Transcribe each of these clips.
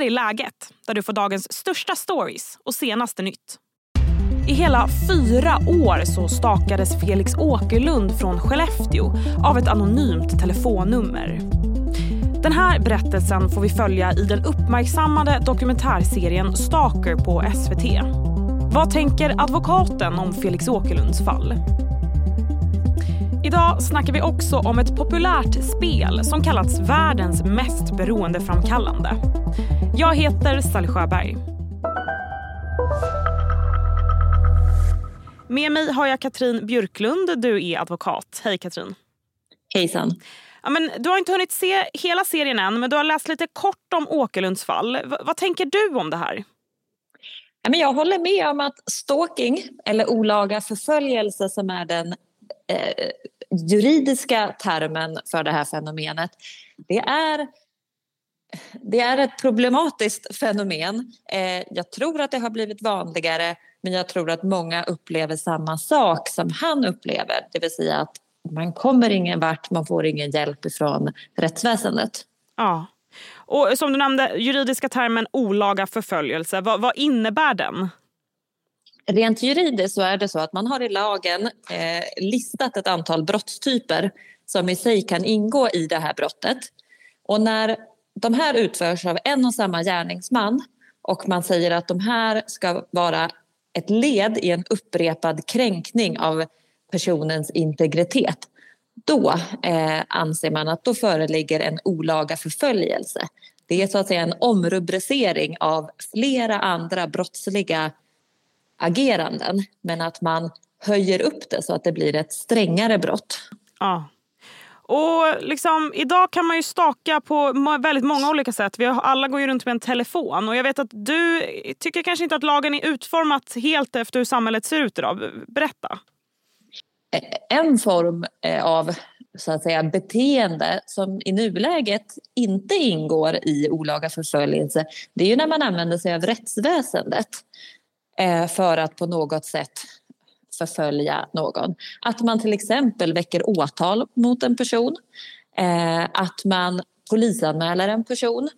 här är läget där du får dagens största stories och senaste nytt. I hela 4 år så stalkades Felix Åkerlund från Skellefteå av ett anonymt telefonnummer. Den här berättelsen får vi följa i den uppmärksammade dokumentärserien Stalker på SVT. Vad tänker advokaten om Felix Åkerlunds fall? Idag snackar vi också om ett populärt spel som kallats världens mest beroendeframkallande. Jag heter Sanna Sjöberg. Med mig har jag Katrin Björklund, du är advokat. Hej Katrin. Hejsan. Ja, men du har inte hunnit se hela serien än, men du har läst lite kort om Åkerlunds fall. Vad tänker du om det här? Ja, men jag håller med om att stalking, eller olaga förföljelse som är den juridiska termen för det här fenomenet, det är ett problematiskt fenomen. Jag tror att det har blivit vanligare, men jag tror att många upplever samma sak som han upplever. Det vill säga att man kommer ingen vart, man får ingen hjälp ifrån rättsväsendet. Ja, och som du nämnde, juridiska termen olaga förföljelse. Vad innebär den? Rent juridiskt så är det så att man har i lagen listat ett antal brottstyper som i sig kan ingå i det här brottet. Och när de här utförs av en och samma gärningsman och man säger att de här ska vara ett led i en upprepad kränkning av personens integritet, då anser man att då föreligger en olaga förföljelse. Det är så att säga en omrubricering av flera andra brottsliga ageranden, men att man höjer upp det så att det blir ett strängare brott. Ja. Och liksom, idag kan man ju stalka på väldigt många olika sätt. Alla går ju runt med en telefon. Och jag vet att du tycker kanske inte att lagen är utformat helt efter hur samhället ser ut idag. Berätta. En form av, så att säga, beteende som i nuläget inte ingår i olaga förföljelse, det är ju när man använder sig av rättsväsendet för att på något sätt förfölja någon. Att man till exempel väcker åtal mot en person, att man polisanmäler en person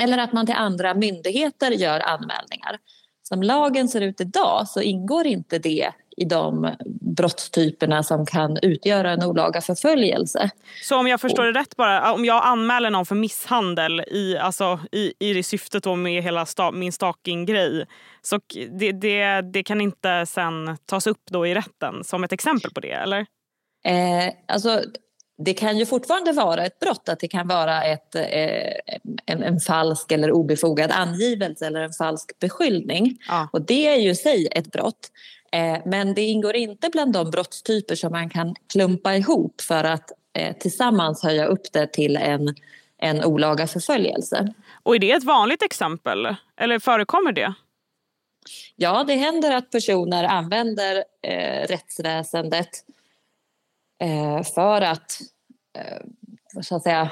eller att man till andra myndigheter gör anmälningar. Som lagen ser ut idag så ingår inte det i de brottstyperna som kan utgöra en olaga förföljelse. Så om jag förstår det rätt bara, om jag anmäler någon för misshandel i det syftet då med hela min stalking-grej, så det kan inte sen tas upp då i rätten som ett exempel på det, eller? Det kan ju fortfarande vara ett brott, att det kan vara en falsk eller obefogad angivelse eller en falsk beskyllning. Ja. Och det är ju i sig ett brott. Men det ingår inte bland de brottstyper som man kan klumpa ihop för att tillsammans höja upp det till en olaga förföljelse. Och är det ett vanligt exempel? Eller förekommer det? Ja, det händer att personer använder rättsväsendet för att, så att säga,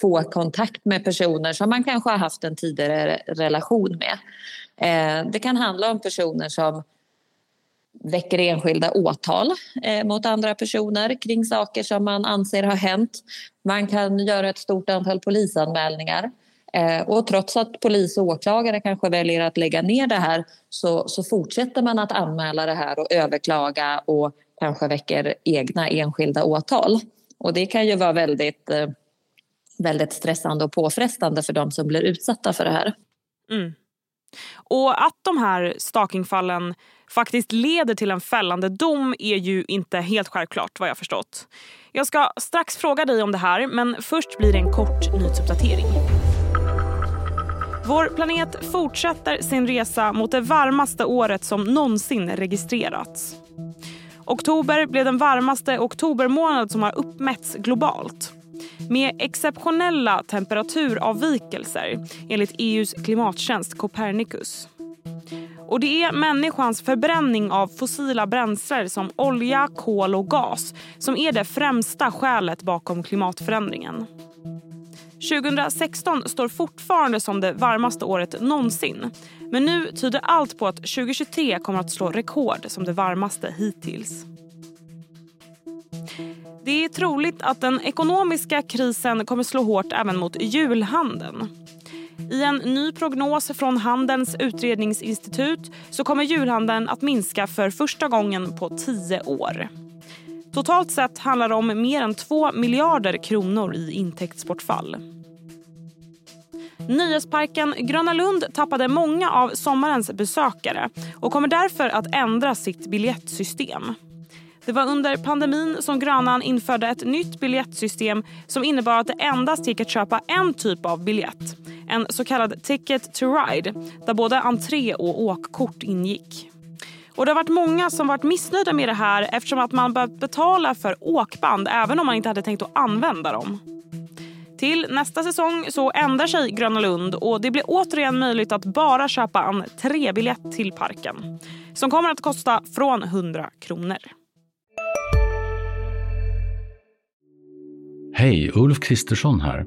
få kontakt med personer som man kanske har haft en tidigare relation med. Det kan handla om personer som väcker enskilda åtal mot andra personer kring saker som man anser har hänt. Man kan göra ett stort antal polisanmälningar. Och trots att polis och åklagare kanske väljer att lägga ner det här, så fortsätter man att anmäla det här och överklaga och kanske väcker egna enskilda åtal. Och det kan ju vara väldigt, väldigt stressande och påfrestande för de som blir utsatta för det här. Mm. Och att de här stalkingfallen faktiskt leder till en fällande dom är ju inte helt självklart, vad jag förstått. Jag ska strax fråga dig om det här, men först blir det en kort nyhetsuppdatering. Vår planet fortsätter sin resa mot det varmaste året som någonsin registrerats. Oktober blev den varmaste oktobermånad som har uppmätts globalt, med exceptionella temperaturavvikelser enligt EUs klimattjänst Copernicus. Och det är människans förbränning av fossila bränslen som olja, kol och gas som är det främsta skälet bakom klimatförändringen. 2016 står fortfarande som det varmaste året någonsin, men nu tyder allt på att 2023 kommer att slå rekord som det varmaste hittills. Det är troligt att den ekonomiska krisen kommer slå hårt även mot julhandeln. I en ny prognos från Handelns utredningsinstitut så kommer julhandeln att minska för första gången på 10 år. Totalt sett handlar det om mer än 2 miljarder kronor i intäktsbortfall. Nöjesparken Gröna Lund tappade många av sommarens besökare och kommer därför att ändra sitt biljettsystem. Det var under pandemin som Grönan införde ett nytt biljettsystem som innebar att det endast gick att köpa en typ av biljett. En så kallad ticket to ride, där både entré och åkkort ingick. Och det har varit många som varit missnöjda med det här eftersom att man börjat betala för åkband även om man inte hade tänkt att använda dem. Till nästa säsong så ändrar sig Gröna Lund och det blir återigen möjligt att bara köpa en 3-biljett till parken. Som kommer att kosta från 100 kronor. Hej, Ulf Kristersson här.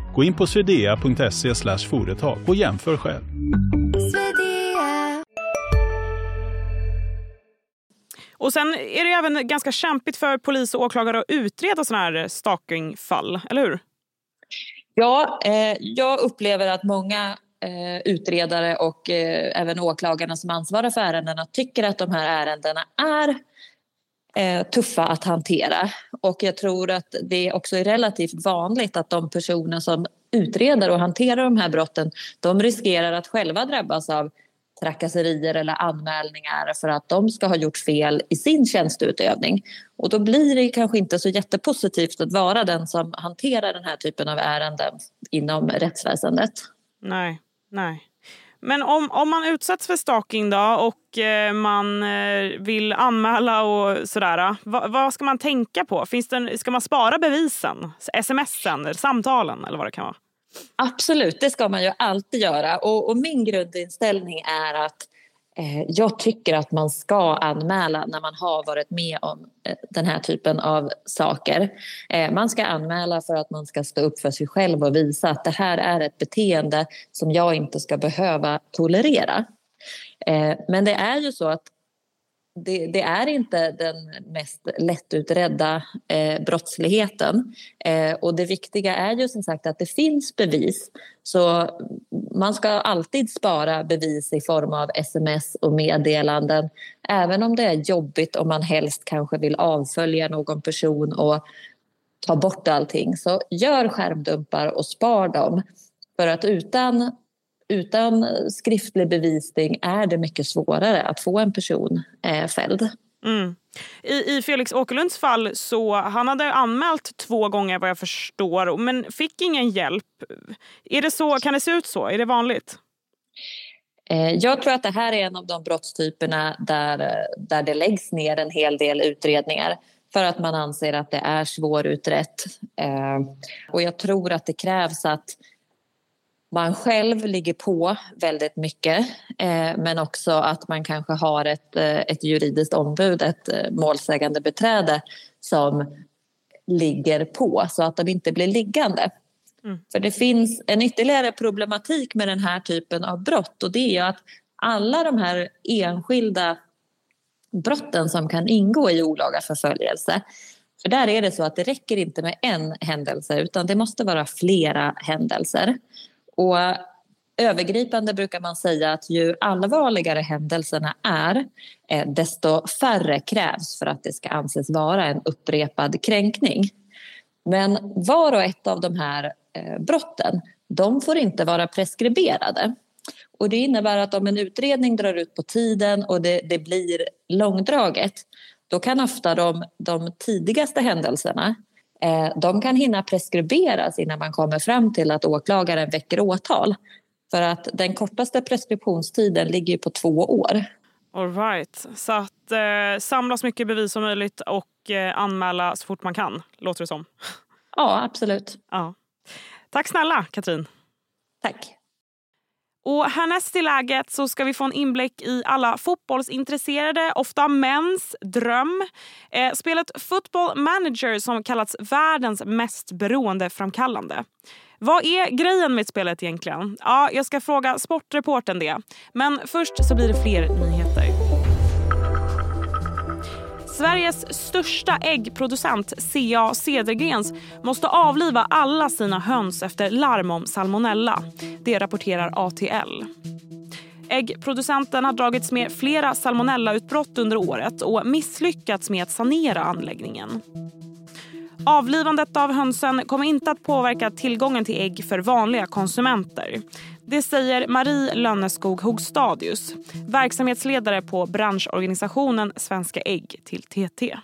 Gå in på swedea.se/företag och jämför själv. Och sen är det även ganska kämpigt för polis och åklagare att utreda sådana här stalkingfall, eller hur? Ja, jag upplever att många utredare och även åklagarna som ansvarar för ärendena tycker att de här ärendena är tuffa att hantera. Och jag tror att det också är relativt vanligt att de personer som utreder och hanterar de här brotten, de riskerar att själva drabbas av trakasserier eller anmälningar för att de ska ha gjort fel i sin tjänsteutövning. Och då blir det kanske inte så jättepositivt att vara den som hanterar den här typen av ärenden inom rättsväsendet. Nej, nej. Men om man utsätts för stalking då och man vill anmäla och sådär, vad ska man tänka på? Ska man spara bevisen, sms'en, samtalen eller vad det kan vara? Absolut, det ska man ju alltid göra och min grundinställning är att jag tycker att man ska anmäla när man har varit med om den här typen av saker. Man ska anmäla för att man ska stå upp för sig själv och visa att det här är ett beteende som jag inte ska behöva tolerera. Men det är ju så att det är inte den mest lättutredda brottsligheten och det viktiga är ju som sagt att det finns bevis, så man ska alltid spara bevis i form av sms och meddelanden även om det är jobbigt och man helst kanske vill avfölja någon person och ta bort allting. Så gör skärmdumpar och spar dem, för att utan skriftlig bevisning är det mycket svårare att få en person fälld. Mm. I Felix Åkerlunds fall så han hade anmält 2 gånger vad jag förstår, men fick ingen hjälp. Är det så, kan det se ut så? Är det vanligt? Jag tror att det här är en av de brottstyperna där det läggs ner en hel del utredningar för att man anser att det är svårutrett. Och jag tror att det krävs att man själv ligger på väldigt mycket, men också att man kanske har ett juridiskt ombud, ett målsägande beträde som ligger på så att de inte blir liggande. Mm. För det finns en ytterligare problematik med den här typen av brott, och det är att alla de här enskilda brotten som kan ingå i olaga förföljelse, för där är det så att det räcker inte med en händelse utan det måste vara flera händelser. Och övergripande brukar man säga att ju allvarligare händelserna är, desto färre krävs för att det ska anses vara en upprepad kränkning. Men var och ett av de här brotten, de får inte vara preskriberade. Och det innebär att om en utredning drar ut på tiden och det blir långdraget, då kan ofta de tidigaste händelserna, de kan hinna preskriberas innan man kommer fram till att åklagaren väcker åtal. För att den kortaste preskriptionstiden ligger på 2 år. All right. Så att samlas mycket bevis som möjligt och anmäla så fort man kan, låter det som. Ja, absolut. Ja. Tack snälla, Katrin. Tack. Och härnäst i läget så ska vi få en inblick i alla fotbollsintresserade, ofta mäns, dröm. Spelet Football Manager som kallats världens mest beroendeframkallande. Vad är grejen med spelet egentligen? Ja, jag ska fråga sportreporten det. Men först så blir det fler nyheter. Sveriges största äggproducent C.A. Cedergrens måste avliva alla sina höns efter larm om salmonella. Det rapporterar ATL. Äggproducenten har dragits med flera salmonellautbrott under året och misslyckats med att sanera anläggningen. Avlivandet av hönsen kommer inte att påverka tillgången till ägg för vanliga konsumenter. Det säger Marie Lönneskog Hogstadius, verksamhetsledare på branschorganisationen Svenska Ägg till TT.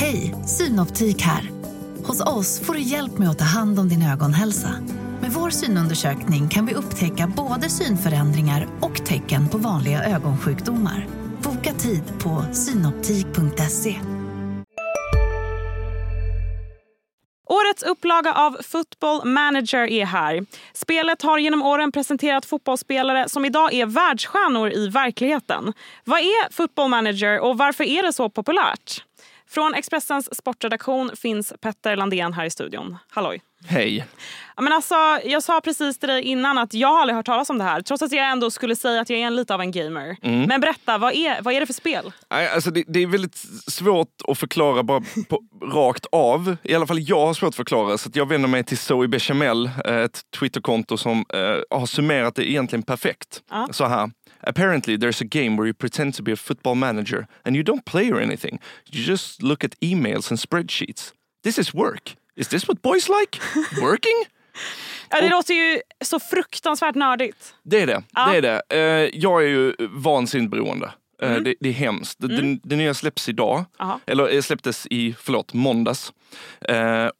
Hej, Synoptik här. Hos oss får du hjälp med att ta hand om din ögonhälsa. Med vår synundersökning kan vi upptäcka både synförändringar och tecken på vanliga ögonsjukdomar. Boka tid på synoptik.se. Årets upplaga av Football Manager är här. Spelet har genom åren presenterat fotbollsspelare som idag är världsstjärnor i verkligheten. Vad är Football Manager och varför är det så populärt? Från Expressens sportredaktion finns Petter Landén här i studion. Halloj. Hej. Ja, men alltså, jag sa precis till dig innan att jag aldrig hört talas om det här. Trots att jag ändå skulle säga att jag är lite av en gamer. Mm. Men berätta, vad är det för spel? Alltså, det är väldigt svårt att förklara bara rakt av. I alla fall jag har svårt att förklara. Så att jag vänder mig till Soy Béchamel, ett Twitterkonto som har summerat det egentligen perfekt. Så här. Apparently there's a game where you pretend to be a football manager and you don't play or anything. You just look at emails and spreadsheets. This is work. Is this what boys like? Working? Ja, det låter ju så fruktansvärt nördigt. Det är det. Ja. Det är det. Jag är ju vansinnigt beroende. Mm. Det är hemskt. Mm. Det nya släpps idag. Aha. Eller släpptes i, måndags. Men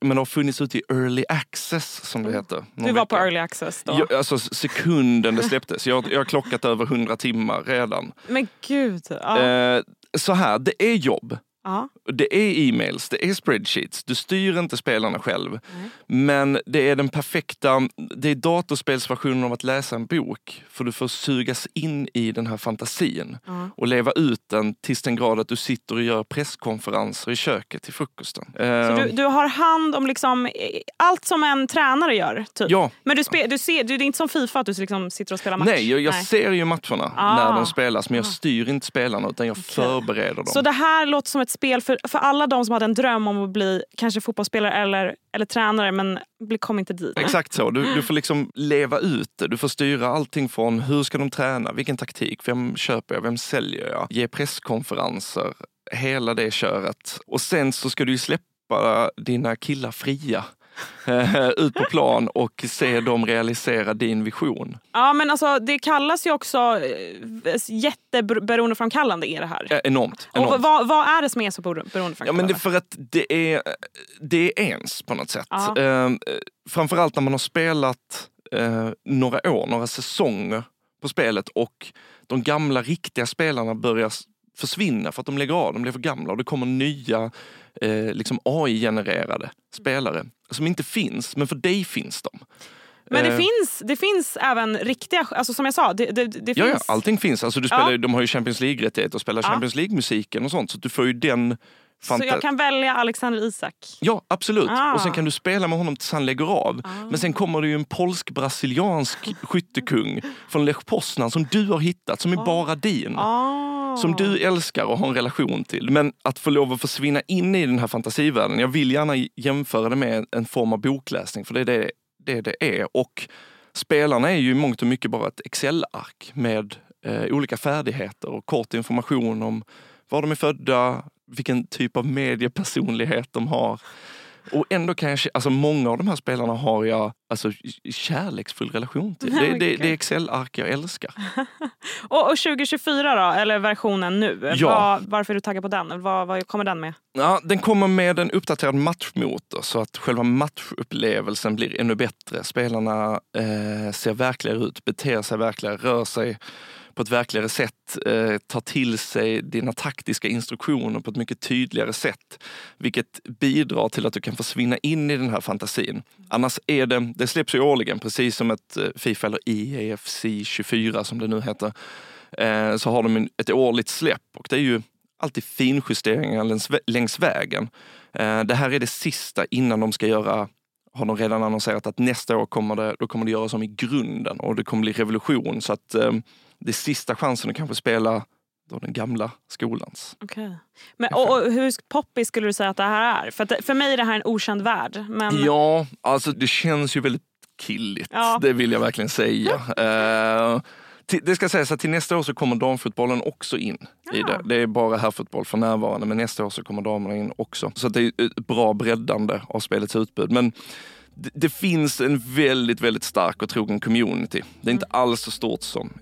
det har funnits ute i Early Access som det heter. Du var på Early Access då? Jag, alltså sekunden det släpptes. Jag har klockat över 100 timmar redan. Men gud. Ja. Så här, det är jobb. Aha. Det är e-mails, det är spreadsheets. Du styr inte spelarna själv. Nej. Men det är den perfekta, det är datorspelsversionen av att läsa en bok. För du får sugas in i den här fantasin. Aha. Och leva ut den tills den grad att du sitter och gör presskonferenser i köket till frukosten. Så du har hand om liksom allt som en tränare gör typ. Ja. Men du ser, det är inte som FIFA att du liksom sitter och spelar match. Nej, jag ser ju matcherna när de spelas. Men jag styr inte spelarna utan jag förbereder dem. Så det här låter som ett spel för alla de som hade en dröm om att bli kanske fotbollsspelare eller tränare men kom inte dit. Exakt så. Du får liksom leva ut det. Du får styra allting från hur ska de träna, vilken taktik, vem köper jag, vem säljer jag, ge presskonferenser, hela det köret. Och sen så ska du ju släppa dina killar fria ut på plan och se dem realisera din vision. Ja, men alltså det kallas ju också jätteberoendeframkallande är det här. Enormt. Och vad är det som är så beroendeframkallande? Ja, men det är för att det är ens på något sätt. Ja. Framförallt när man har spelat några år, några säsonger på spelet och de gamla riktiga spelarna börjar försvinna för att de lägger av, de blir för gamla och det kommer nya liksom AI-genererade spelare som inte finns, men för dig finns de. Men det finns även riktiga, alltså som jag sa, det finns. Ja, allting finns. Alltså du spelar, de har ju Champions League-rättighet och spelar Champions League-musiken och sånt, så du får ju den. Så jag kan välja Alexander Isak? Ja, absolut. Och sen kan du spela med honom tills han lägger av. Men sen kommer det ju en polsk-brasiliansk skyttekung från Lech Poznan som du har hittat, som är bara din. Som du älskar och har en relation till. Men att få lov att försvinna in i den här fantasivärlden, jag vill gärna jämföra det med en form av bokläsning. För det är det. Och spelarna är ju i mångt och mycket bara ett Excel-ark med olika färdigheter och kort information om var de är födda, vilken typ av mediepersonlighet de har. Och ändå kanske, alltså många av de här spelarna har jag alltså kärleksfull relation till. Det är Excel-ark jag älskar. och 2024 då, eller versionen nu. Ja. Varför är du taggad på den? Vad kommer den med? Ja, den kommer med en uppdaterad matchmotor så att själva matchupplevelsen blir ännu bättre. Spelarna ser verkligare ut, beter sig verkligare, rör sig på ett verkligare sätt tar till sig dina taktiska instruktioner på ett mycket tydligare sätt, vilket bidrar till att du kan försvinna in i den här fantasin. Annars är det släpps ju årligen, precis som ett FIFA eller EA FC 24 som det nu heter, så har de ett årligt släpp, och det är ju alltid finjusteringar längs vägen. Det här är det sista innan de ska göra, har de redan annonserat att nästa år kommer det göras om i grunden, och det kommer bli revolution, så att det är sista chansen att kanske spela då den gamla skolans. Okay. Men och hur poppig skulle du säga att det här är? För, för mig är det här en okänd värld. Men... Ja, alltså det känns ju väldigt killigt. Ja. Det vill jag verkligen säga. Det ska sägas att till nästa år så kommer damfotbollen också in i det. Det är bara herrfotboll för närvarande, men nästa år så kommer damerna in också. Så det är ett bra breddande av spelets utbud. Men det finns en väldigt, väldigt stark och trogen community. Det är inte alls så stort som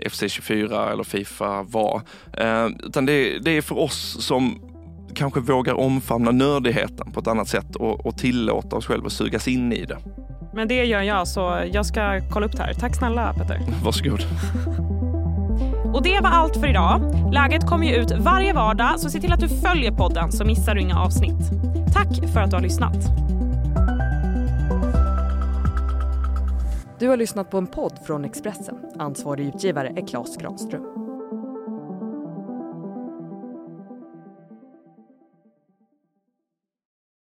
FC24 eller FIFA var. Utan det är för oss som kanske vågar omfamna nördigheten på ett annat sätt och tillåta oss själva att sugas in i det. Men det gör jag, så jag ska kolla upp det här. Tack snälla, Petter. Varsågod. Och det var allt för idag. Läget kommer ju ut varje vardag, så se till att du följer podden så missar du inga avsnitt. Tack för att du har lyssnat. Du har lyssnat på en podd från Expressen. Ansvarig utgivare är Claes Granström.